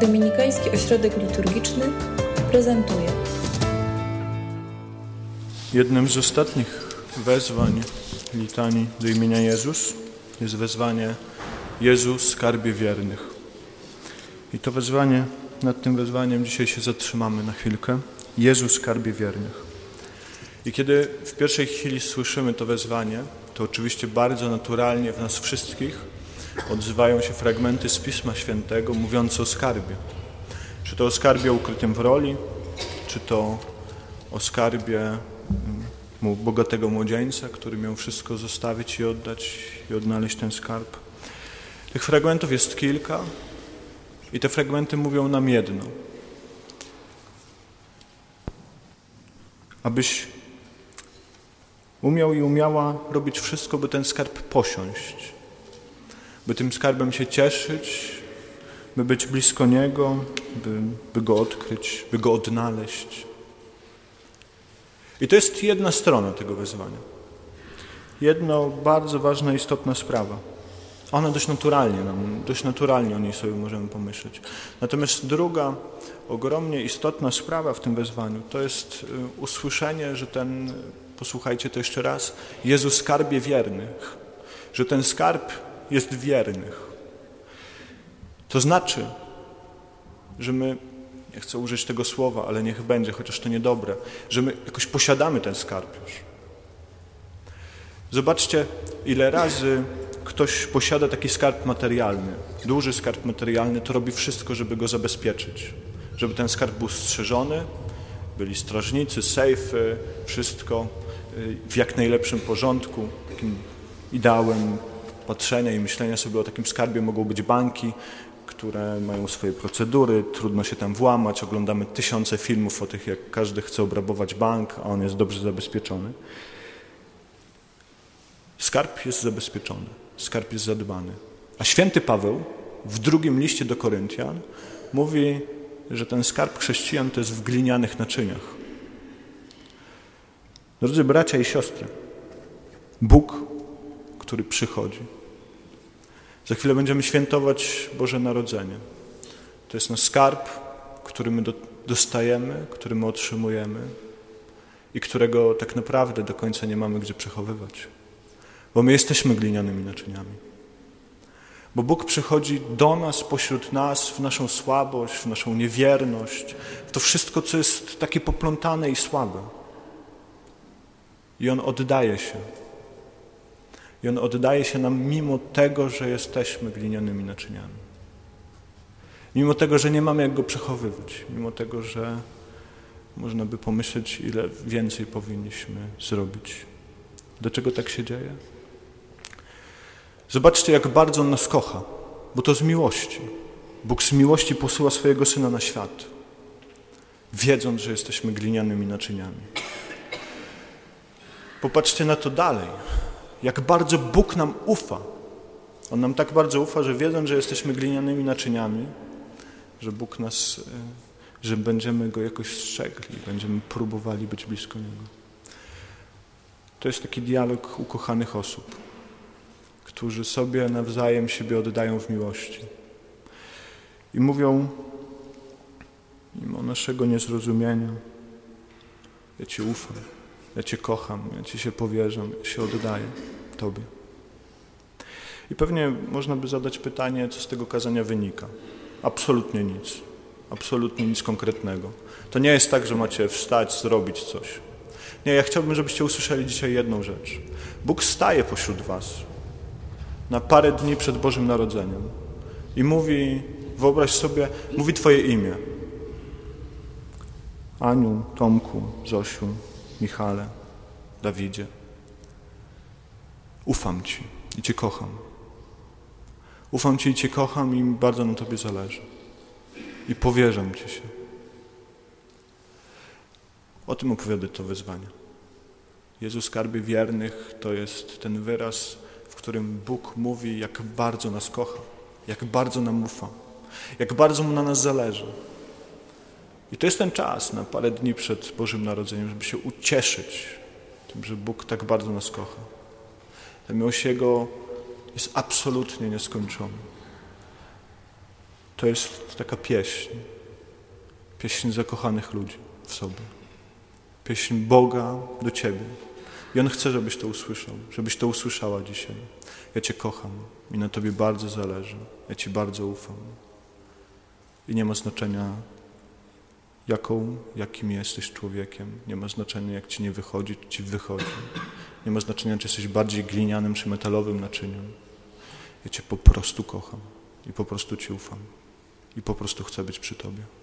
Dominikański Ośrodek Liturgiczny prezentuje. Jednym z ostatnich wezwań litanii do imienia Jezus jest wezwanie Jezus, skarbie wiernych. I to wezwanie, nad tym wezwaniem dzisiaj się zatrzymamy na chwilkę. Jezus, skarbie wiernych. I kiedy w pierwszej chwili słyszymy to wezwanie, to oczywiście bardzo naturalnie w nas wszystkich odzywają się fragmenty z Pisma Świętego mówiące o skarbie. Czy to o skarbie ukrytym w roli, czy to o skarbie bogatego młodzieńca, który miał wszystko zostawić i oddać i odnaleźć ten skarb. Tych fragmentów jest kilka i te fragmenty mówią nam jedno. Abyś umiał i umiała robić wszystko, by ten skarb posiąść, by tym skarbem się cieszyć, by być blisko niego, by go odkryć, by go odnaleźć. I to jest jedna strona tego wezwania. Jedna bardzo ważna, istotna sprawa. Ona dość naturalnie o niej sobie możemy pomyśleć. Natomiast druga, ogromnie istotna sprawa w tym wezwaniu to jest usłyszenie, że ten, posłuchajcie to jeszcze raz, Jezus skarbie wiernych, że ten skarb jest wiernych. To znaczy, że my, nie chcę użyć tego słowa, ale niech będzie, chociaż to niedobre, że my jakoś posiadamy ten skarb już. Zobaczcie, ile razy ktoś posiada taki skarb materialny, duży skarb materialny, to robi wszystko, żeby go zabezpieczyć, żeby ten skarb był strzeżony, byli strażnicy, sejfy, wszystko w jak najlepszym porządku, takim ideałem patrzenia i myślenia sobie o takim skarbie mogą być banki, które mają swoje procedury, trudno się tam włamać, oglądamy tysiące filmów o tych, jak każdy chce obrabować bank, a on jest dobrze zabezpieczony. Skarb jest zabezpieczony, skarb jest zadbany. A święty Paweł w drugim liście do Koryntian mówi, że ten skarb chrześcijan to jest w glinianych naczyniach. Drodzy bracia i siostry, Bóg, który przychodzi. Za chwilę będziemy świętować Boże Narodzenie. To jest nasz skarb, który my dostajemy, który my otrzymujemy i którego tak naprawdę do końca nie mamy gdzie przechowywać. Bo my jesteśmy glinianymi naczyniami. Bo Bóg przychodzi do nas, pośród nas, w naszą słabość, w naszą niewierność, w to wszystko, co jest takie poplątane i słabe. I On oddaje się. I On oddaje się nam mimo tego, że jesteśmy glinianymi naczyniami. Mimo tego, że nie mamy jak Go przechowywać. Mimo tego, że można by pomyśleć, ile więcej powinniśmy zrobić. Dlaczego tak się dzieje? Zobaczcie, jak bardzo On nas kocha, bo to z miłości. Bóg z miłości posyła swojego Syna na świat, wiedząc, że jesteśmy glinianymi naczyniami. Popatrzcie na to dalej. Jak bardzo Bóg nam ufa. On nam tak bardzo ufa, że wiedząc, że jesteśmy glinianymi naczyniami, że Bóg nas, że będziemy Go jakoś strzegli, będziemy próbowali być blisko Niego. To jest taki dialog ukochanych osób, którzy sobie nawzajem siebie oddają w miłości. I mówią, mimo naszego niezrozumienia, ja Ci ufam. Ja Cię kocham, ja Ci się powierzam, ja się oddaję Tobie. I pewnie można by zadać pytanie, co z tego kazania wynika. Absolutnie nic konkretnego. To nie jest tak, że macie wstać, zrobić coś. Nie, ja chciałbym, żebyście usłyszeli dzisiaj jedną rzecz. Bóg staje pośród was na parę dni przed Bożym Narodzeniem i mówi, wyobraź sobie, mówi Twoje imię. Aniu, Tomku, Zosiu, Michale, Dawidzie, ufam Ci i Cię kocham. Ufam Ci i Cię kocham i bardzo na Tobie zależy. I powierzam Ci się. O tym opowiada to wezwanie. Jezus skarbie wiernych to jest ten wyraz, w którym Bóg mówi, jak bardzo nas kocha, jak bardzo nam ufa, jak bardzo Mu na nas zależy. I to jest ten czas na parę dni przed Bożym Narodzeniem, żeby się ucieszyć tym, że Bóg tak bardzo nas kocha. Ta miłość Jego jest absolutnie nieskończona. To jest taka pieśń. Pieśń zakochanych ludzi w sobie. Pieśń Boga do Ciebie. I On chce, żebyś to usłyszał, żebyś to usłyszała dzisiaj. Ja Cię kocham i na Tobie bardzo zależy. Ja Ci bardzo ufam. I nie ma znaczenia, jakim jesteś człowiekiem. Nie ma znaczenia, jak Ci nie wychodzi, czy Ci wychodzi. Nie ma znaczenia, czy jesteś bardziej glinianym, czy metalowym naczyniem. Ja Cię po prostu kocham i po prostu Ci ufam i po prostu chcę być przy Tobie.